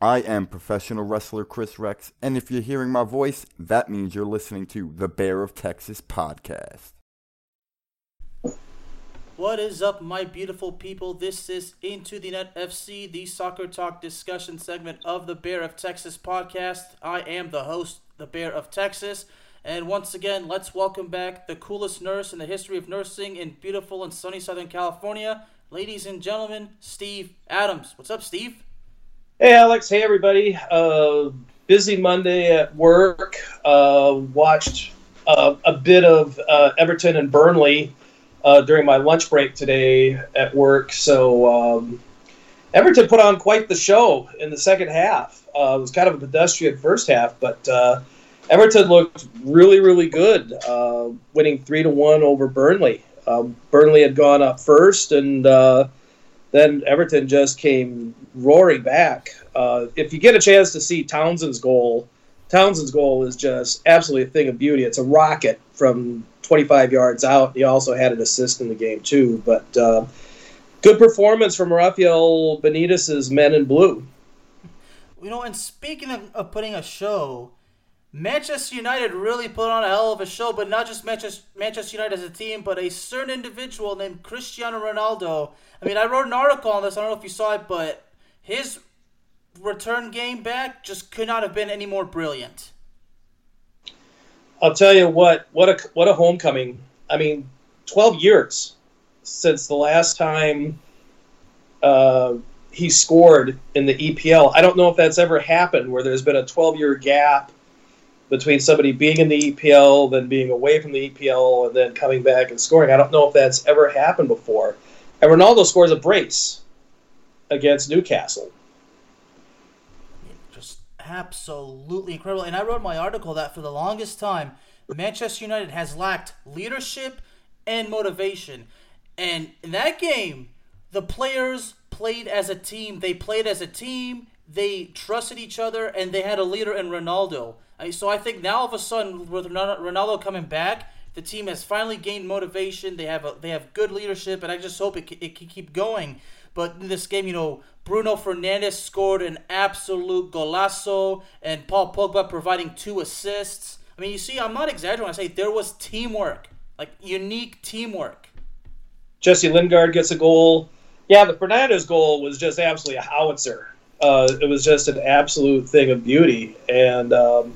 I am professional wrestler Chris Rex, and if you're hearing my voice, that means you're listening to the Bear of Texas podcast. What is up, my beautiful people? This is Into the Net FC, the soccer talk discussion segment of the Bear of Texas podcast. I am the host, the Bear of Texas, and once again, let's welcome back the coolest nurse in the history of nursing in beautiful and sunny Southern California, ladies and gentlemen, Steve Adams. What's up, Steve? Hey, Alex. Hey, everybody. Busy Monday at work. Watched a bit of Everton and Burnley during my lunch break today at work. So Everton put on quite the show in the second half. It was kind of a pedestrian first half, but Everton looked really, really good, winning 3-1 over Burnley. Burnley had gone up first, and then Everton just came roaring back. If you get a chance to see Townsend's goal is just absolutely a thing of beauty. It's a rocket from 25 yards out. He also had an assist in the game, too. But good performance from Rafael Benitez's men in blue. You know, and speaking of putting a show, Manchester United really put on a hell of a show, but not just Manchester United as a team, but a certain individual named Cristiano Ronaldo. I mean, I wrote an article on this. I don't know if you saw it, but his return game back just could not have been any more brilliant. I'll tell you what a homecoming. I mean, 12 years since the last time he scored in the EPL. I don't know if that's ever happened where there's been a 12-year gap between somebody being in the EPL, then being away from the EPL, and then coming back and scoring. I don't know if that's ever happened before. And Ronaldo scores a brace against Newcastle. Just absolutely incredible. And I wrote in my article that for the longest time, Manchester United has lacked leadership and motivation. And in that game, the players played as a team. They played as a team. They trusted each other, and they had a leader in Ronaldo. So I think now all of a sudden, with Ronaldo coming back, the team has finally gained motivation. They have good leadership, and I just hope it can keep going. But in this game, you know, Bruno Fernandes scored an absolute golazo, and Paul Pogba providing 2 assists. I mean, you see, I'm not exaggerating when I say there was teamwork, like unique teamwork. Jesse Lingard gets a goal. Yeah, the Fernandes goal was just absolutely a howitzer. It was just an absolute thing of beauty. And Ole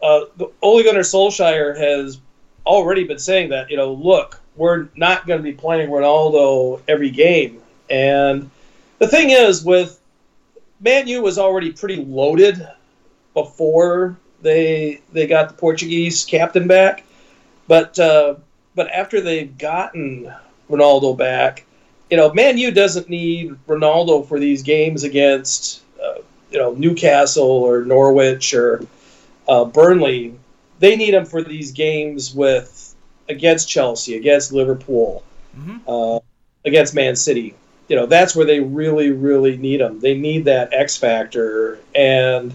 Gunnar Solskjaer has already been saying that, you know, look, we're not going to be playing Ronaldo every game. And the thing is, with Man U was already pretty loaded before they got the Portuguese captain back. But after they've gotten Ronaldo back, you know, Man U doesn't need Ronaldo for these games against, Newcastle or Norwich or Burnley. They need him for these games against Chelsea, against Liverpool, against Man City. You know, that's where they really, really need him. They need that X factor. And,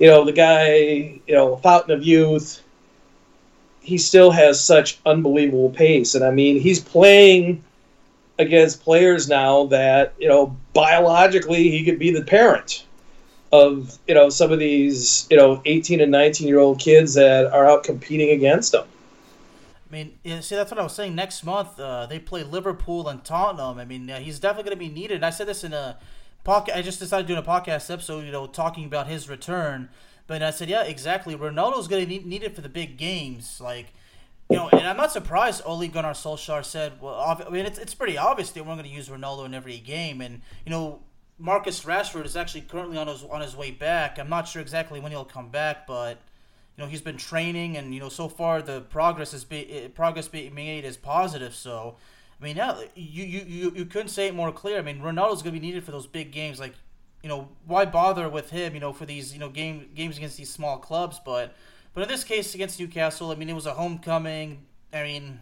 you know, the guy, you know, fountain of youth, he still has such unbelievable pace. And, I mean, he's playing against players now that, you know, biologically he could be the parent of, you know, some of these, you know, 18- and 19-year-old kids that are out competing against him. I mean, see, that's what I was saying. Next month, they play Liverpool and Tottenham. I mean, he's definitely going to be needed. And I said this in a podcast. I just decided to do a podcast episode, talking about his return. But I said, yeah, exactly. Ronaldo's going to be needed for the big games. And I'm not surprised Ole Gunnar Solskjaer said, it's pretty obvious they weren't going to use Ronaldo in every game. And, Marcus Rashford is actually currently on his way back. I'm not sure exactly when he'll come back, but he's been training, and so far the progress being made is positive. So, I mean, yeah, you couldn't say it more clear. I mean, Ronaldo's going to be needed for those big games. Why bother with him? For these games against these small clubs, but in this case against Newcastle, I mean, it was a homecoming. I mean,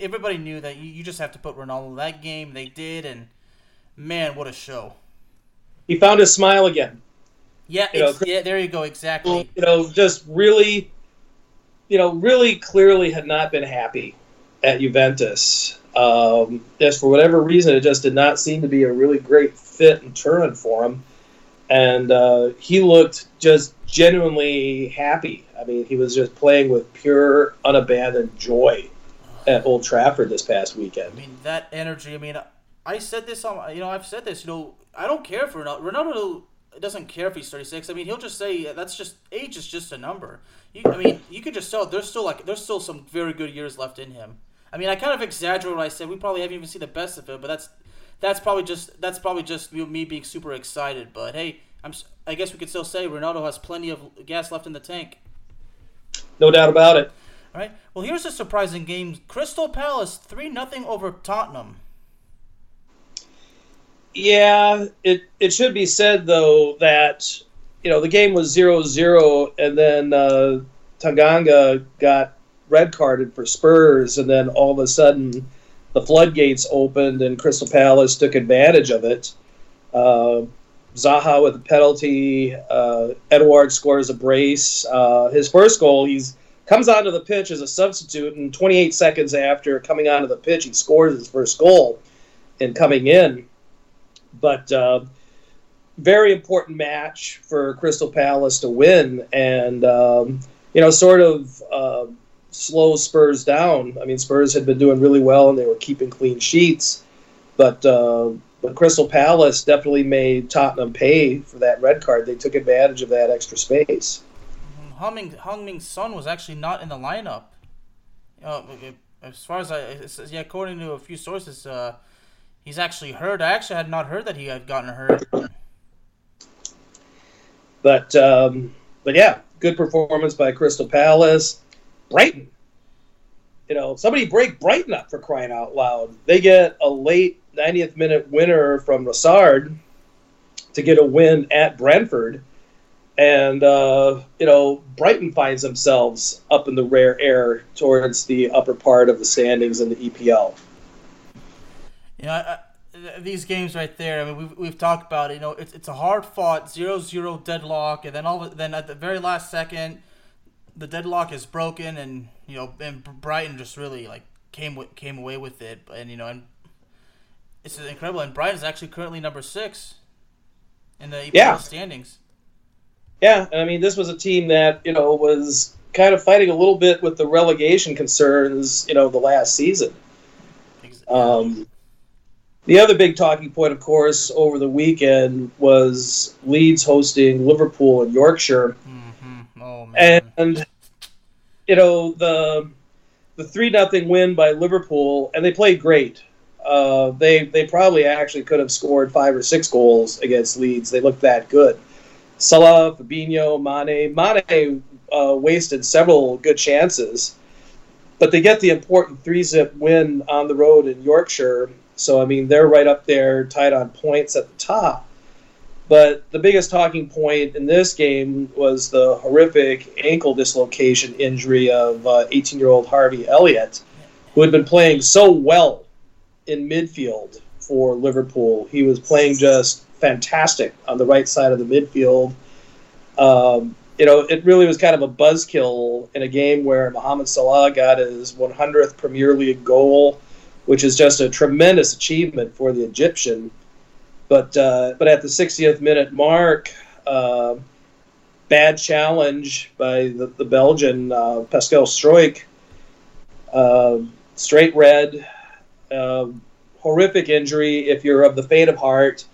everybody knew that you just have to put Ronaldo in that game. They did, and man, what a show! He found his smile again. Yeah, there you go, exactly. Just really, really clearly had not been happy at Juventus. Just for whatever reason, it just did not seem to be a really great fit and turn for him. And he looked just genuinely happy. I mean, he was just playing with pure, unabandoned joy at Old Trafford this past weekend. I mean, that energy, I mean, I said this, I've said this, I don't care for Ronaldo. It doesn't care if he's 36. I mean, he'll just say that's just age is just a number. You can just tell there's still some very good years left in him. I mean, I kind of exaggerate when I said we probably haven't even seen the best of him, but that's probably just me being super excited. But hey, I guess we could still say Ronaldo has plenty of gas left in the tank. No doubt about it. All right. Well, here's a surprising game: Crystal Palace 3-0 over Tottenham. Yeah, it should be said, though, that, the game was 0-0, and then Tanganga got red-carded for Spurs, and then all of a sudden the floodgates opened, and Crystal Palace took advantage of it. Zaha with a penalty. Edouard scores a brace. His first goal, he comes onto the pitch as a substitute, and 28 seconds after coming onto the pitch, he scores his first goal in coming in. But very important match for Crystal Palace to win and, sort of slow Spurs down. I mean, Spurs had been doing really well and they were keeping clean sheets. But Crystal Palace definitely made Tottenham pay for that red card. They took advantage of that extra space. Heung-min Son was actually not in the lineup. As far as according to a few sources, he's actually hurt. I actually had not heard that he had gotten hurt. But yeah, good performance by Crystal Palace. Brighton. Somebody break Brighton up for crying out loud. They get a late 90th minute winner from Rosard to get a win at Brentford. And, Brighton finds themselves up in the rare air towards the upper part of the standings in the EPL. These games right there. I mean, we've talked about it. It's a hard fought 0-0 deadlock, and then then at the very last second, the deadlock is broken, and and Brighton just really came away with it, and it's incredible. And Brighton's actually currently number 6 in the EPL standings. Yeah, and I mean, this was a team that was kind of fighting a little bit with the relegation concerns, the last season. Exactly. The other big talking point, of course, over the weekend was Leeds hosting Liverpool in Yorkshire. Mm-hmm. Oh, man. And, the 3-0 win by Liverpool, and they played great. They probably actually could have scored 5 or 6 goals against Leeds. They looked that good. Salah, Fabinho, Mane. Mane wasted several good chances, but they get the important 3-0 win on the road in Yorkshire. So, I mean, they're right up there, tied on points at the top. But the biggest talking point in this game was the horrific ankle dislocation injury of 18-year-old Harvey Elliott, who had been playing so well in midfield for Liverpool. He was playing just fantastic on the right side of the midfield. It really was kind of a buzzkill in a game where Mohamed Salah got his 100th Premier League goal, which is just a tremendous achievement for the Egyptian. But at the 60th minute mark, bad challenge by the Belgian Pascal Struijk straight red, horrific injury. If you're of the faint of heart,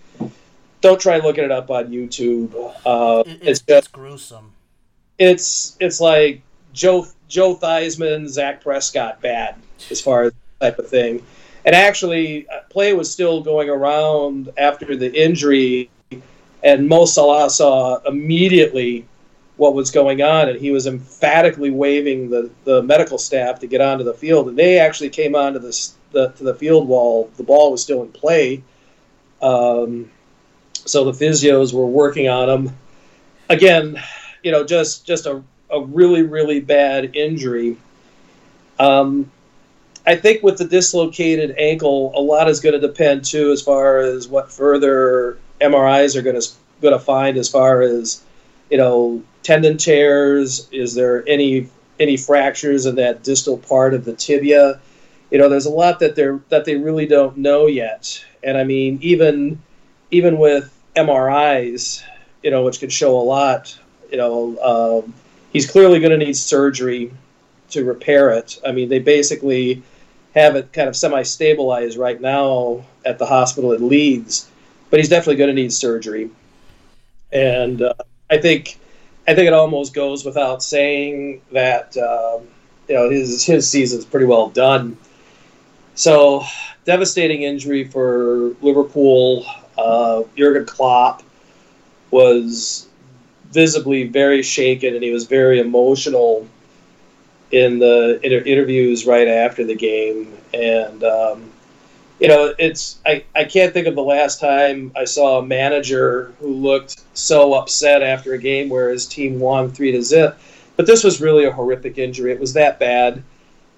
don't try looking it up on YouTube. It's gruesome. It's like Joe Theismann, Zach Prescott bad as far as that type of thing. And actually, play was still going around after the injury, and Mo Salah saw immediately what was going on, and he was emphatically waving the medical staff to get onto the field. And they actually came onto the field while the ball was still in play. So the physios were working on him. Again, you know, just a really, really bad injury. I think with the dislocated ankle, a lot is going to depend, too, as far as what further MRIs are going to find as far as, you know, tendon tears. Is there any fractures in that distal part of the tibia? You know, there's a lot that they really don't know yet. And, I mean, even with MRIs, you know, which can show a lot, you know, he's clearly going to need surgery to repair it. I mean, they basically have it kind of semi-stabilized right now at the hospital in Leeds, but he's definitely going to need surgery. And I think it almost goes without saying that you know, his season's pretty well done. So, devastating injury for Liverpool. Jurgen Klopp was visibly very shaken, and he was very emotional in the interviews right after the game. And you know, it's I can't think of the last time I saw a manager who looked so upset after a game where his team won 3-0. But this was really a horrific injury. It was that bad.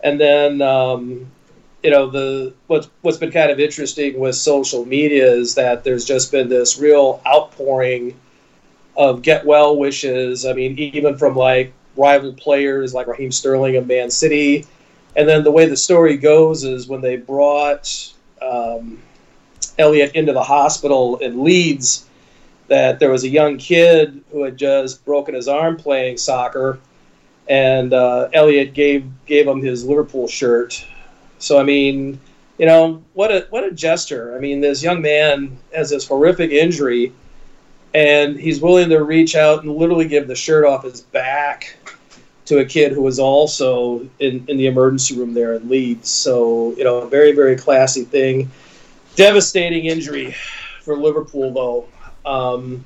And then you know, what's been kind of interesting with social media is that there's just been this real outpouring of get well wishes. I mean, even from like rival players like Raheem Sterling of Man City. And then the way the story goes is when they brought Elliott into the hospital in Leeds, that there was a young kid who had just broken his arm playing soccer, and Elliott gave him his Liverpool shirt. So, I mean, you know, what a gesture. I mean, this young man has this horrific injury, and he's willing to reach out and literally give the shirt off his back to a kid who was also in the emergency room there in Leeds. So, you know, very, very classy thing. Devastating injury for Liverpool, though.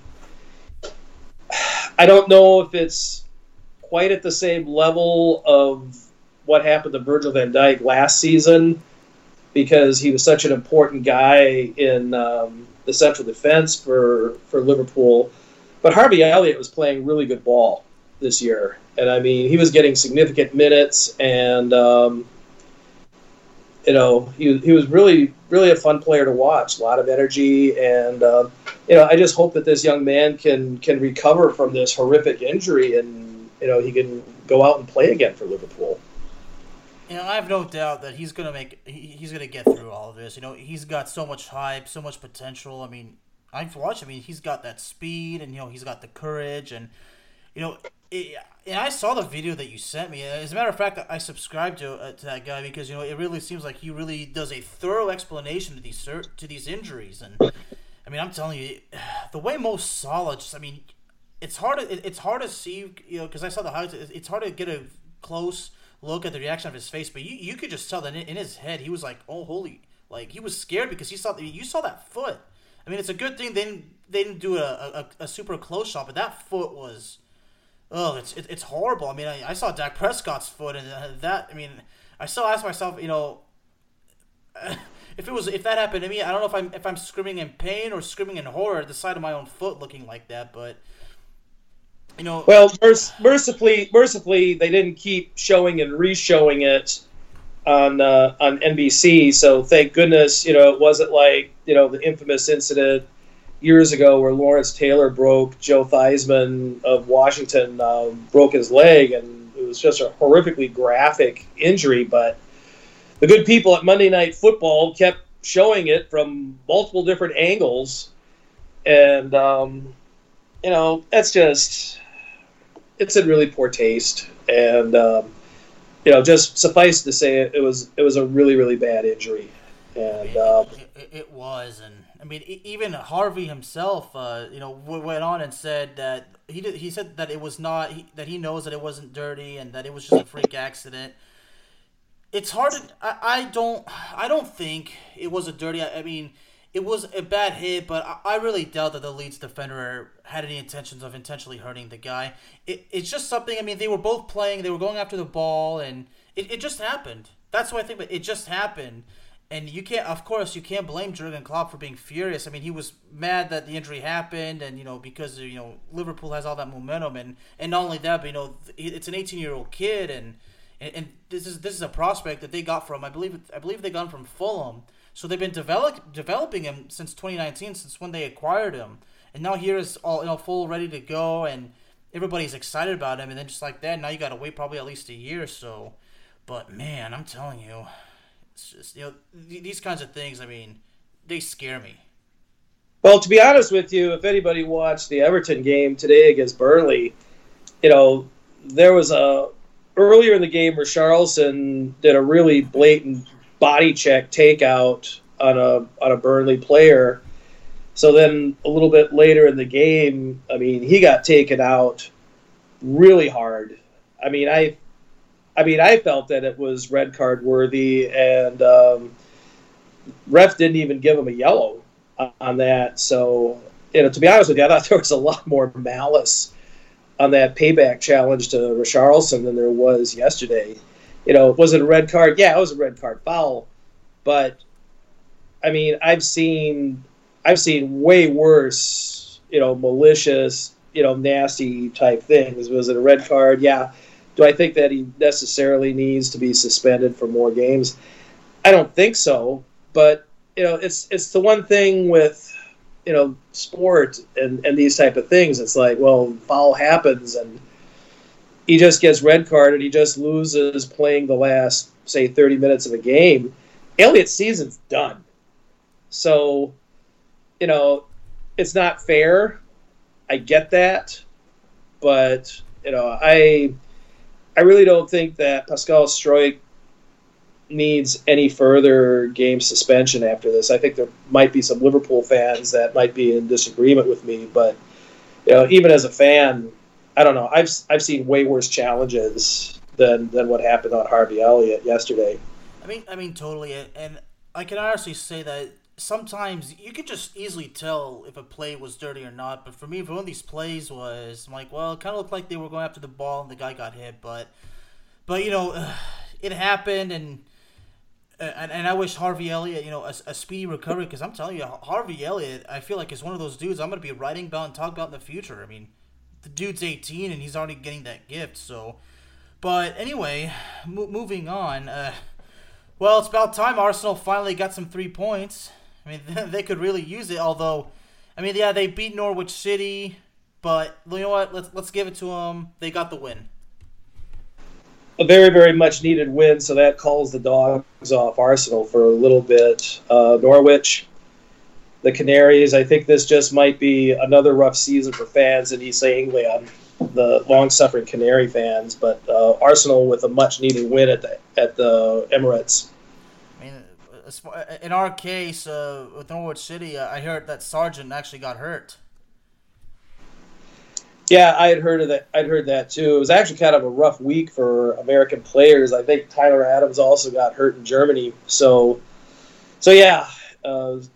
I don't know if it's quite at the same level of what happened to Virgil van Dijk last season, because he was such an important guy in the central defense for Liverpool. But Harvey Elliott was playing really good ball this year. And, I mean, he was getting significant minutes, and, you know, he was really, really a fun player to watch, a lot of energy. And, you know, I just hope that this young man can recover from this horrific injury and, you know, he can go out and play again for Liverpool. You know, I have no doubt that he's going to get through all of this. You know, he's got so much hype, so much potential. I mean, I've watched him. I mean, he's got that speed, and, you know, he's got the courage, and, you know, and I saw the video that you sent me. As a matter of fact, I subscribed to that guy because, you know, it really seems like he really does a thorough explanation to these injuries. And I mean, I'm telling you, the way Mo Salah, just, I mean, it's hard to see, you know, because I saw the highlights. It's hard to get a close look at the reaction of his face, but you could just tell that in his head he was like, oh holy, like he was scared because you saw that foot. I mean, it's a good thing they didn't do a super close shot, but that foot was. Oh, it's horrible. I mean, I saw Dak Prescott's foot, and that. I mean, I still ask myself, you know, if that happened to me, I don't know if I'm screaming in pain or screaming in horror at the sight of my own foot looking like that. But you know, well, mercifully, they didn't keep showing and re-showing it on NBC. So thank goodness, you know, it wasn't like, you know, the infamous incident years ago where Lawrence Taylor broke Joe Theismann of Washington, broke his leg, and it was just a horrifically graphic injury. But the good people at Monday Night Football kept showing it from multiple different angles. And, you know, it's in really poor taste. And you know, just suffice to say, it was a really, really bad injury, and it was. And I mean, even Harvey himself, you know, went on and said that he said that it was not that he knows that it wasn't dirty and that it was just a freak accident. It's hard to I don't think it was a dirty. I mean, it was a bad hit, but I really doubt that the Leeds defender had any intentions of intentionally hurting the guy. It's just something, I mean, they were both playing, they were going after the ball, and it just happened. That's what I think, but it just happened. And you can't blame Jurgen Klopp for being furious. I mean, he was mad that the injury happened, and, you know, because, you know, Liverpool has all that momentum, and not only that, but, you know, it's an 18-year-old kid, and this is a prospect that they got from, I believe they got him from Fulham. So they've been developing him since 2019, since when they acquired him, and now here is all, you know, full ready to go, and everybody's excited about him. And then just like that, now you got to wait probably at least a year or so. But man, I'm telling you, it's just, you know, these kinds of things. I mean, they scare me. Well, to be honest with you, if anybody watched the Everton game today against Burnley, you know, there was earlier in the game where Richarlison did a really blatant body check takeout on a Burnley player. So then a little bit later in the game, I mean, he got taken out really hard. I mean, I felt that it was red card worthy, and ref didn't even give him a yellow on that. So, you know, to be honest with you, I thought there was a lot more malice on that payback challenge to Richarlison than there was yesterday. You know, was it a red card? Yeah, it was a red card foul. But, I mean, I've seen way worse, you know, malicious, you know, nasty type things. Was it a red card? Yeah. Do I think that he necessarily needs to be suspended for more games? I don't think so. But, you know, it's the one thing with, you know, sport and these type of things. It's like, well, foul happens, and he just gets red carded. He just loses playing the last, say, 30 minutes of a game. Elliott's season's done. So, you know, it's not fair. I get that. But, you know, I really don't think that Pascal Struijk needs any further game suspension after this. I think there might be some Liverpool fans that might be in disagreement with me. But, you know, even as a fan, I don't know. I've seen way worse challenges than what happened on Harvey Elliott yesterday. I mean, totally. And I can honestly say that sometimes you could just easily tell if a play was dirty or not. But for me, if one of these plays was, I'm like, well, it kind of looked like they were going after the ball and the guy got hit. But you know, it happened, and I wish Harvey Elliott, you know, a speedy recovery, because I'm telling you, Harvey Elliott, I feel like is one of those dudes I'm going to be writing about and talking about in the future. I mean, the dude's 18 and he's already getting that gift. So, but anyway, moving on. Well, it's about time Arsenal finally got some 3 points. I mean, they could really use it. Although, I mean, yeah, they beat Norwich City, but you know what? Let's give it to them. They got the win. A very, very much needed win. So that calls the dogs off Arsenal for a little bit. Norwich, the Canaries, I think this just might be another rough season for fans in East Anglia, the long-suffering Canary fans, but Arsenal with a much-needed win at the Emirates. I mean, in our case, with Norwich City, I heard that Sargent actually got hurt. Yeah, I had heard of that. I'd heard that too. It was actually kind of a rough week for American players. I think Tyler Adams also got hurt in Germany. So yeah. And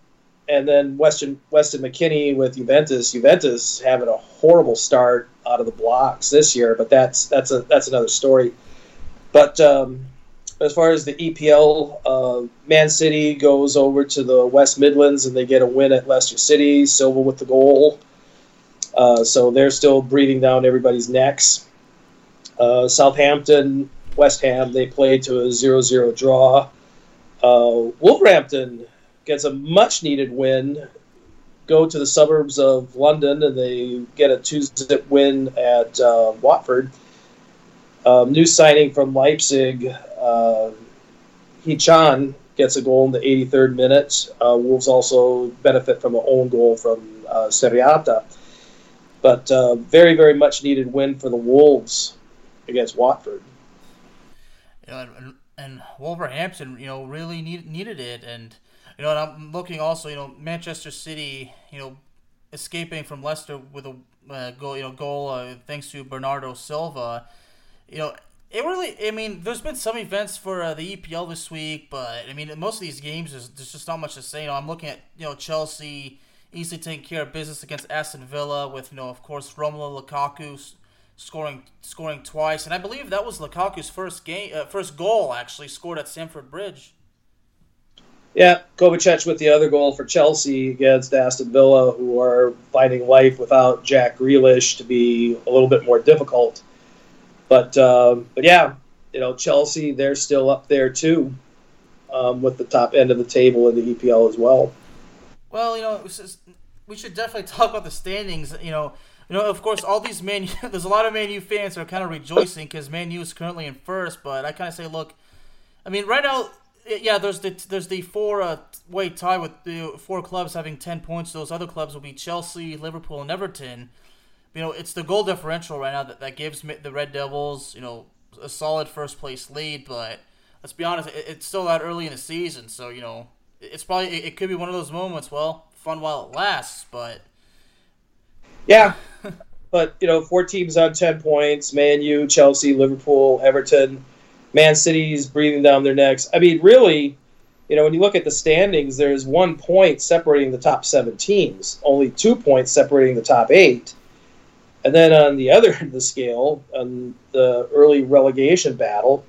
then Weston McKennie with Juventus. Juventus having a horrible start out of the blocks this year, but that's another story. But as far as the EPL, Man City goes over to the West Midlands and they get a win at Leicester City. Silva with the goal. So they're still breathing down everybody's necks. Southampton, West Ham, they played to a 0-0 draw. Wolverhampton gets a much-needed win, go to the suburbs of London, and they get a 2-0 win at Watford. New signing from Leipzig, Hechan gets a goal in the 83rd minute. Wolves also benefit from an own goal from Seriata. But very, very much-needed win for the Wolves against Watford. You know, and Wolverhampton, you know, really needed it. And, you know, and I'm looking also, you know, Manchester City, you know, escaping from Leicester with a goal, thanks to Bernardo Silva. You know, it really, I mean, there's been some events for the EPL this week, but, I mean, most of these games, there's just not much to say. You know, I'm looking at, you know, Chelsea easily taking care of business against Aston Villa with, you know, of course, Romelu Lukaku scoring twice, and I believe that was Lukaku's first goal, actually, scored at Stamford Bridge. Yeah, Kovacic with the other goal for Chelsea against Aston Villa, who are finding life without Jack Grealish to be a little bit more difficult. But yeah, you know, Chelsea, they're still up there too, with the top end of the table in the EPL as well. Well, you know, we should definitely talk about the standings, you know. You know, of course, all these Man U, there's a lot of Man U fans who are kind of rejoicing because Man U is currently in first. But I kind of say, look, I mean, right now, yeah, there's the four-way tie with the four clubs having 10 points. Those other clubs will be Chelsea, Liverpool, and Everton. You know, it's the goal differential right now that gives the Red Devils, you know, a solid first place lead. But let's be honest, it's still out early in the season, so you know, it's probably it could be one of those moments. Well, fun while it lasts, but. Yeah, but, you know, 4 teams on 10 points, Man U, Chelsea, Liverpool, Everton, Man City's breathing down their necks. I mean, really, you know, when you look at the standings, there's 1 point separating the top 7 teams, only 2 points separating the top 8. And then on the other end of the scale, on the early relegation battle,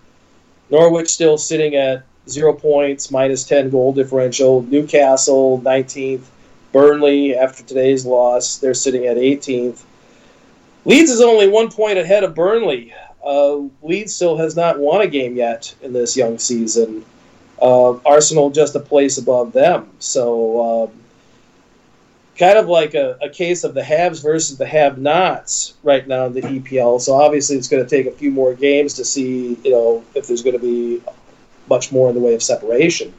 Norwich still sitting at 0 points, minus 10 goal differential, Newcastle, 19th. Burnley, after today's loss, they're sitting at 18th. Leeds is only 1 point ahead of Burnley. Leeds still has not won a game yet in this young season. Arsenal just a place above them. So kind of like a case of the haves versus the have-nots right now in the EPL. So obviously it's going to take a few more games to see, you know, if there's going to be much more in the way of separation.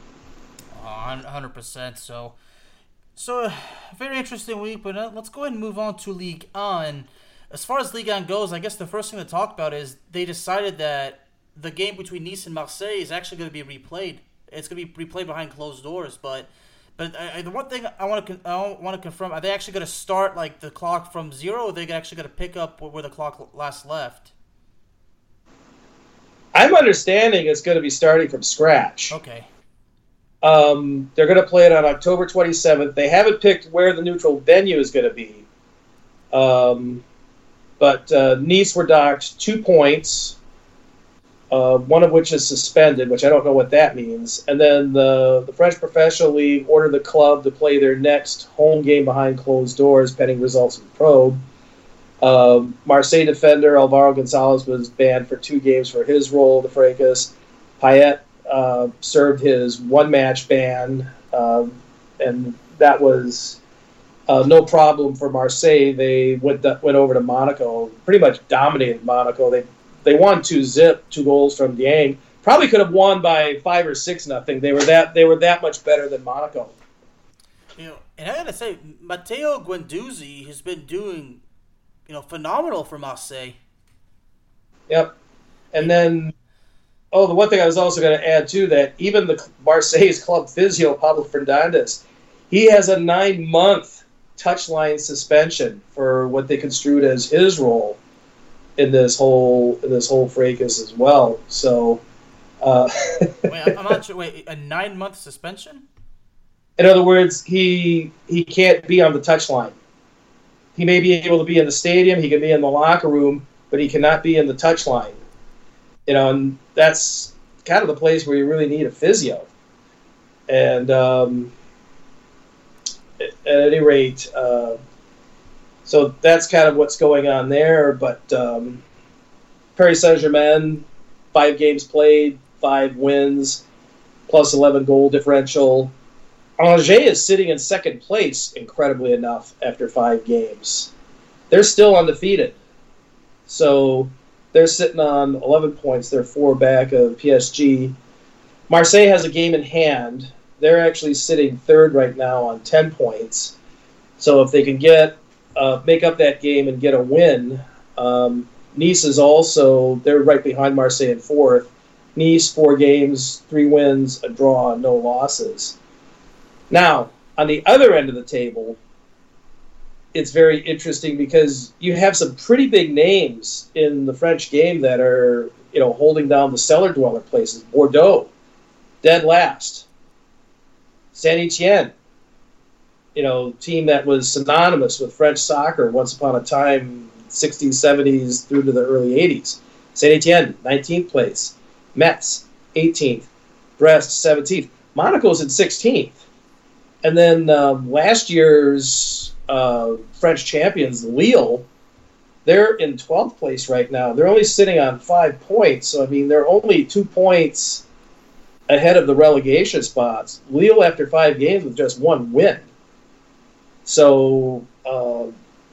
100%. So, very interesting week, but let's go ahead and move on to Ligue 1. As far as Ligue 1 goes, I guess the first thing to talk about is they decided that the game between Nice and Marseille is actually going to be replayed. It's going to be replayed behind closed doors, but the one thing I want to confirm, are they actually going to start like the clock from zero, or are they actually going to pick up where the clock last left? I'm understanding it's going to be starting from scratch. Okay. They're going to play it on October 27th. They haven't picked where the neutral venue is going to be. But Nice were docked 2 points, one of which is suspended, which I don't know what that means. And then the French Professional League ordered the club to play their next home game behind closed doors, pending results of the probe. Marseille defender Alvaro Gonzalez was banned for 2 games for his role in the fracas. Payet served his 1-match ban, and that was no problem for Marseille. They went over to Monaco, pretty much dominated Monaco. They won 2-0, 2 goals from Dieng. Probably could have won by 5 or 6-0. They were that much better than Monaco. You know, and I gotta say, Matteo Guendouzi has been doing, you know, phenomenal for Marseille. Yep, and then. Oh, the one thing I was also going to add, too, that even the Marseille's club physio, Pablo Fernandes, he has a 9-month touchline suspension for what they construed as his role in this whole fracas as well. So, wait, I'm not sure. Wait, a 9-month suspension? In other words, he can't be on the touchline. He may be able to be in the stadium, he can be in the locker room, but he cannot be in the touchline. You know, and that's kind of the place where you really need a physio. And at any rate, so that's kind of what's going on there. But Paris Saint-Germain, 5 games played, 5 wins, plus 11 goal differential. Angers is sitting in second place, incredibly enough, after 5 games. They're still undefeated. So... they're sitting on 11 points. They're 4 back of PSG. Marseille has a game in hand. They're actually sitting third right now on 10 points. So if they can get make up that game and get a win, Nice is also, they're right behind Marseille in fourth. Nice, 4 games, 3 wins, a draw, no losses. Now, on the other end of the table, it's very interesting because you have some pretty big names in the French game that are, you know, holding down the cellar dweller places. Bordeaux, dead last. Saint-Étienne, you know, team that was synonymous with French soccer once upon a time, 60s, 70s through to the early 80s. Saint-Étienne, 19th place. Metz, 18th. Brest, 17th. Monaco's in 16th. And then last year's French champions, Lille, they're in 12th place right now. They're only sitting on 5 points. So, I mean, they're only 2 points ahead of the relegation spots. Lille, after 5 games, with just 1 win. So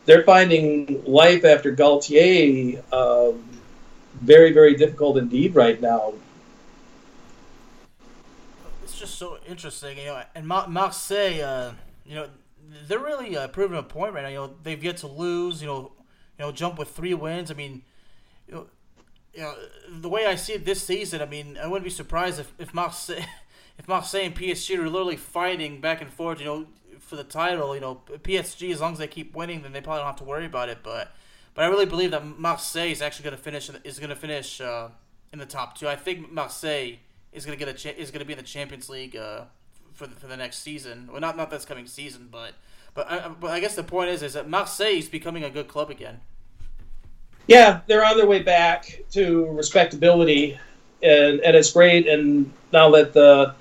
they're finding life after Galtier very, very difficult indeed right now. It's just so interesting, you know. And Marseille, you know, they're really proving a point right now. You know, they've yet to lose. You know, jump with 3 wins. I mean, you know, the way I see it this season, I mean, I wouldn't be surprised if Marseille and PSG are literally fighting back and forth, you know, for the title. You know, PSG, as long as they keep winning, then they probably don't have to worry about it. But I really believe that Marseille is actually going to finish in the top 2. I think Marseille is going to be in the Champions League for the next season. Well, not this coming season, but I guess the point is that Marseille is becoming a good club again. Yeah, they're on their way back to respectability, and it's great. And now that the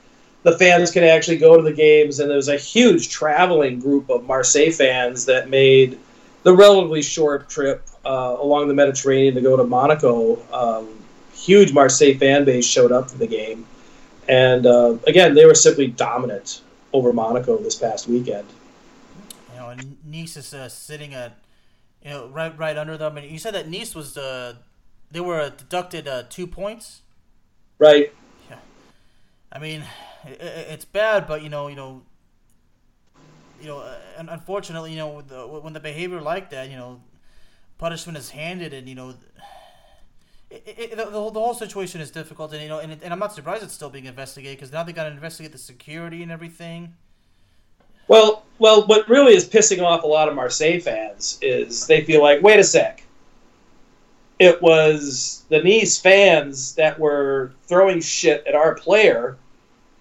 fans can actually go to the games, and there's a huge traveling group of Marseille fans that made the relatively short trip along the Mediterranean to go to Monaco. Huge Marseille fan base showed up for the game. And, again, they were simply dominant over Monaco this past weekend. You know, and Nice is sitting at, you know, right under them. And you said that Nice was they were deducted 2 points? Right. Yeah. I mean, it's bad, but, you know, and unfortunately, you know, when the behavior like that, you know, punishment is handed, and you know, the whole situation is difficult, and you know, and I'm not surprised it's still being investigated because now they got to investigate the security and everything. Well, what really is pissing off a lot of Marseille fans is they feel like, wait a sec, it was the Nice fans that were throwing shit at our player.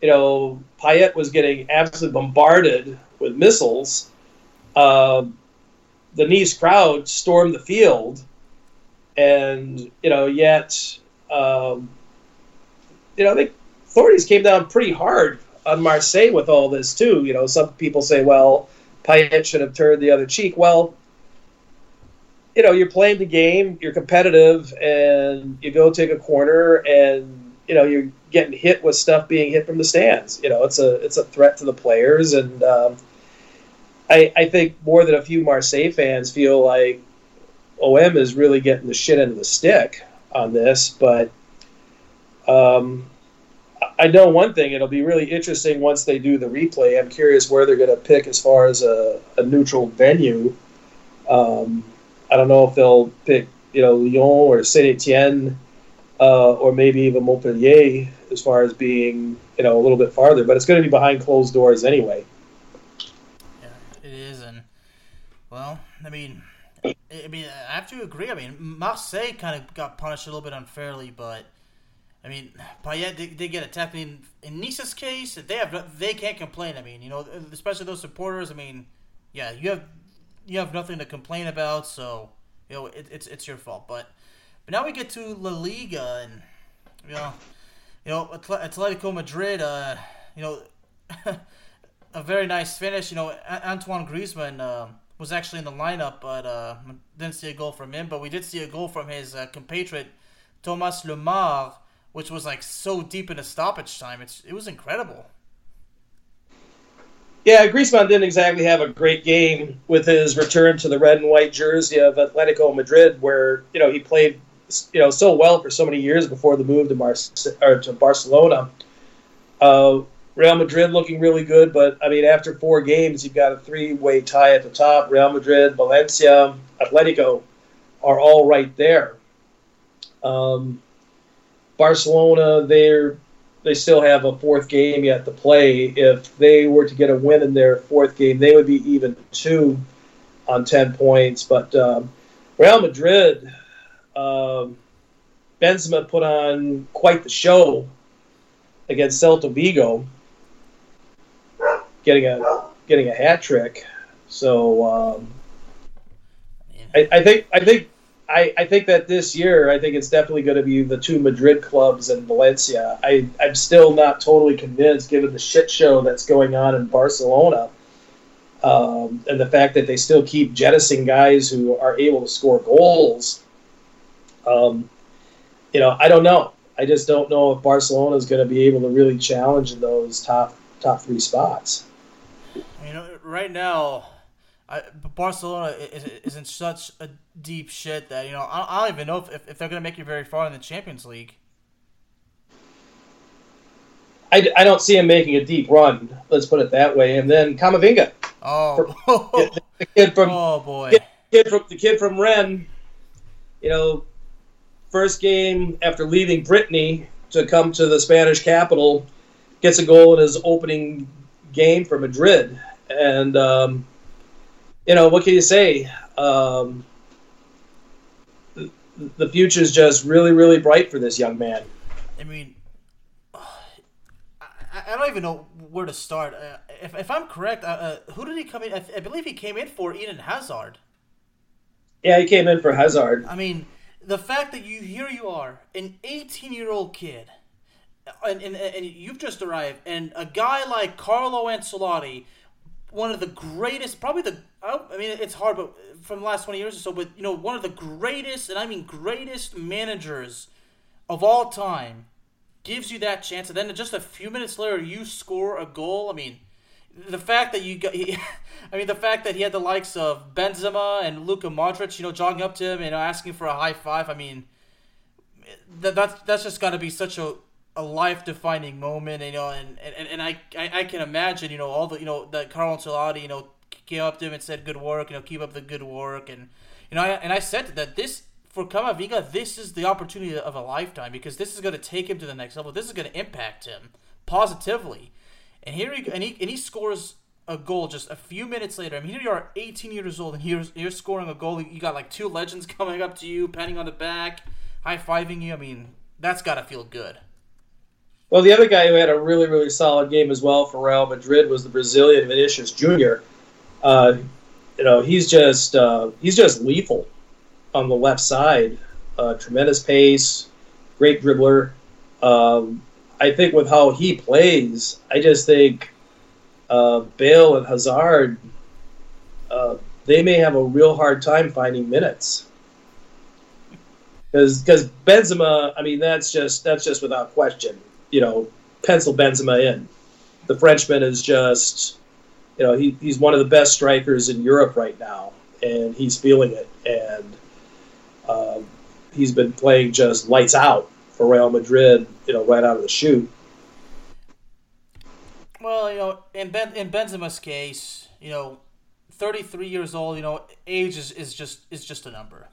You know, Payet was getting absolutely bombarded with missiles. The Nice crowd stormed the field, and you know, yet you know, the authorities came down pretty hard on Marseille with all this too. You know, some people say, well, Payet should have turned the other cheek. Well, you know, you're playing the game, you're competitive, and you go take a corner, and you know, you're getting hit with stuff being hit from the stands. You know, it's a threat to the players, and I think more than a few Marseille fans feel like OM is really getting the shit end of the stick on this. But I know one thing, it'll be really interesting once they do the replay. I'm curious where they're going to pick as far as a neutral venue. I don't know if they'll pick, you know, Lyon or Saint-Étienne, or maybe even Montpellier, as far as being, you know, a little bit farther, but it's going to be behind closed doors anyway. Yeah, it is, and well, I mean, I have to agree. I mean, Marseille kind of got punished a little bit unfairly, but I mean, Payet did get attacked. I mean, in Nice's case, they can't complain. I mean, you know, especially those supporters. I mean, yeah, you have nothing to complain about, so you know, it's your fault, but. But now we get to La Liga, and you know, Atletico Madrid. You know, a very nice finish. You know, Antoine Griezmann was actually in the lineup, but didn't see a goal from him. But we did see a goal from his compatriot Thomas Lemar, which was like so deep into stoppage time. It was incredible. Yeah, Griezmann didn't exactly have a great game with his return to the red and white jersey of Atletico Madrid, where you know he played, you know, so well for so many years before the move to to Barcelona. Real Madrid looking really good, but I mean, after 4 games, you've got a 3-way tie at the top. Real Madrid, Valencia, Atletico are all right there. Barcelona, they still have a fourth game yet to play. If they were to get a win in their fourth game, they would be even 2 on 10 points. But Real Madrid, Benzema put on quite the show against Celta Vigo, getting a hat trick. So I think that this year, I think it's definitely going to be the two Madrid clubs and Valencia. I'm still not totally convinced, given the shit show that's going on in Barcelona, and the fact that they still keep jettisoning guys who are able to score goals. I don't know. I just don't know if Barcelona is going to be able to really challenge in those top 3 spots. Right now, Barcelona is in such a deep shit that I don't even know if they're going to make it very far in the Champions League. I don't see him making a deep run. Let's put it that way. And then Camavinga. Oh, the kid from the kid from Rennes. First game after leaving Brittany to come to the Spanish capital, gets a goal in his opening game for Madrid, and. What can you say? The future is just really, really bright for this young man. I mean, I don't even know where to start. If I'm correct, who did he come in? I believe he came in for Eden Hazard. Yeah, he came in for Hazard. I mean, the fact that you are, an 18-year-old kid, and you've just arrived, and a guy like Carlo Ancelotti, one of the greatest, it's hard, but from the last 20 years or so, but, one of the greatest, and I mean greatest managers of all time gives you that chance, and then just a few minutes later, you score a goal. I mean, the fact that he had the likes of Benzema and Luka Modric, jogging up to him and asking for a high five, I mean, that's just got to be such a life-defining moment, and I can imagine, all the, that Carlo Ancelotti, came up to him and said, good work, keep up the good work, and, and I said that for Camavinga, this is the opportunity of a lifetime, because this is going to take him to the next level, this is going to impact him positively, and here he scores a goal just a few minutes later. I mean, here you are, 18 years old, and you're scoring a goal, you got like two legends coming up to you, patting on the back, high-fiving you. I mean, that's got to feel good. Well, the other guy who had a really, really solid game as well for Real Madrid was the Brazilian Vinicius Jr. He's just lethal on the left side. Tremendous pace, great dribbler. I think with how he plays, I just think Bale and Hazard, they may have a real hard time finding minutes. Because Benzema, I mean, that's just without question. Pencil Benzema in. The Frenchman is just, he's one of the best strikers in Europe right now, and he's feeling it. And he's been playing just lights out for Real Madrid, right out of the chute. Well, in Benzema's case, 33 years old, age is just a number.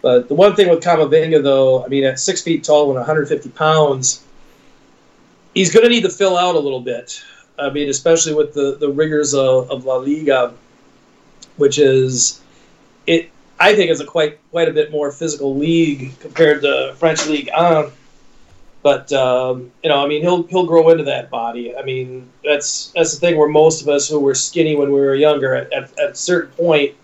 But the one thing with Camavinga, though, I mean, at 6 feet tall and 150 pounds, he's going to need to fill out a little bit. I mean, especially with the rigors of La Liga, which is, I think, is a quite a bit more physical league compared to French League 1. But I mean, he'll grow into that body. I mean, that's the thing where most of us who were skinny when we were younger, at a certain point,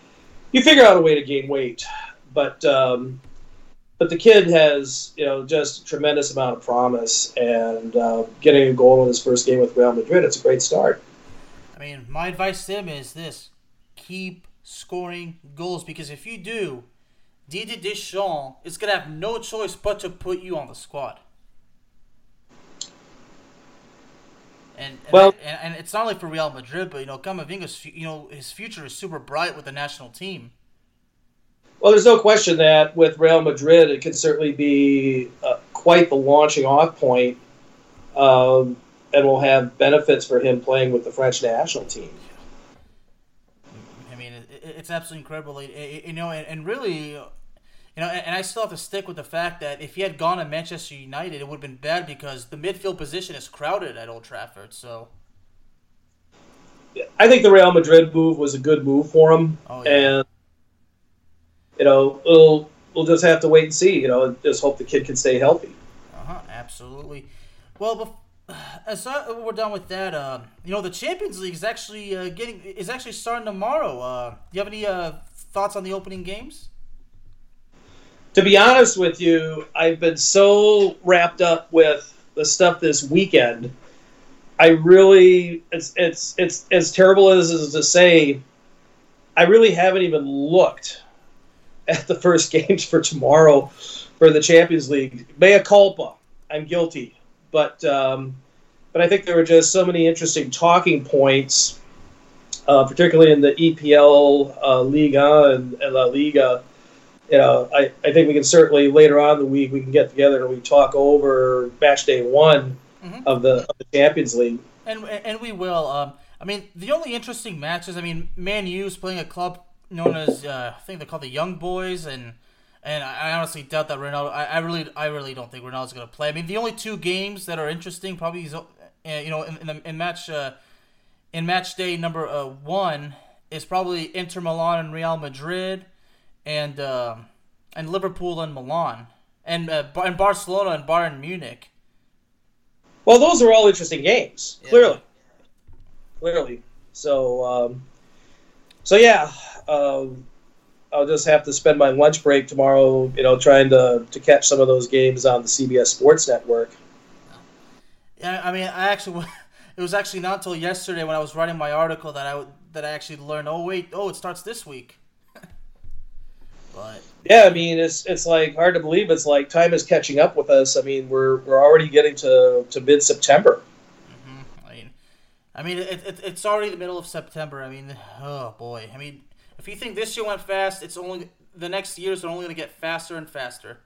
you figure out a way to gain weight. But the kid has, just a tremendous amount of promise, and getting a goal in his first game with Real Madrid, it's a great start. I mean, my advice to him is this: keep scoring goals, because if you do, Didier Deschamps is going to have no choice but to put you on the squad. And it's not only for Real Madrid, but Camavinga's, his future is super bright with the national team. Well, there's no question that with Real Madrid, it could certainly be quite the launching-off point, and will have benefits for him playing with the French national team. I mean, it's absolutely incredible, and really, You know, and I still have to stick with the fact that if he had gone to Manchester United, it would have been bad because the midfield position is crowded at Old Trafford. So, I think the Real Madrid move was a good move for him, and you know, we'll just have to wait and see. You know, just hope the kid can stay healthy. Absolutely. Well, as we're done with that, you know, the Champions League is actually is actually starting tomorrow. Do you have any thoughts on the opening games? To be honest with you, I've been so wrapped up with the stuff this weekend. I really, it's as terrible as it is to say, I really haven't even looked at the first games for tomorrow for the Champions League. Mea culpa, I'm guilty, but I think there were just so many interesting talking points, particularly in the EPL, Liga and La Liga. You know, I think we can certainly later on in the week we can get together and we talk over match day one of the Champions League. And we will. I mean, the only interesting matches. I mean, Man U's playing a club known as I think they're called the Young Boys, and I honestly doubt that Ronaldo. I really don't think Ronaldo's going to play. I mean, the only two games that are interesting probably is, you know, in match day number one is probably Inter Milan and Real Madrid. And Liverpool and Milan and Barcelona and Bayern Munich. Well, those are all interesting games, clearly. So I'll just have to spend my lunch break tomorrow, you know, trying to catch some of those games on the CBS Sports Network. Yeah, I mean, it was actually not until yesterday when I was writing my article that I actually learned. Oh, it starts this week. But yeah, I mean, it's like hard to believe. It's like time is catching up with us. I mean, we're already getting to mid-September. Mm-hmm. I mean, it's already the middle of September. I mean, oh boy. I mean, if you think this year went fast, it's only the next years are only going to get faster and faster.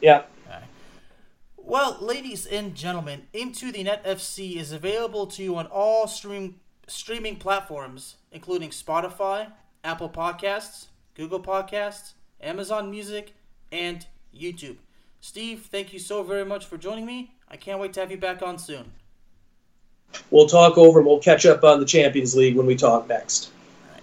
Yeah. Right. Well, ladies and gentlemen, Into the Net FC is available to you on all streaming platforms, including Spotify, Apple Podcasts, Google Podcasts, Amazon Music, and YouTube. Steve, thank you so very much for joining me. I can't wait to have you back on soon. We'll talk over and we'll catch up on the Champions League when we talk next. Right.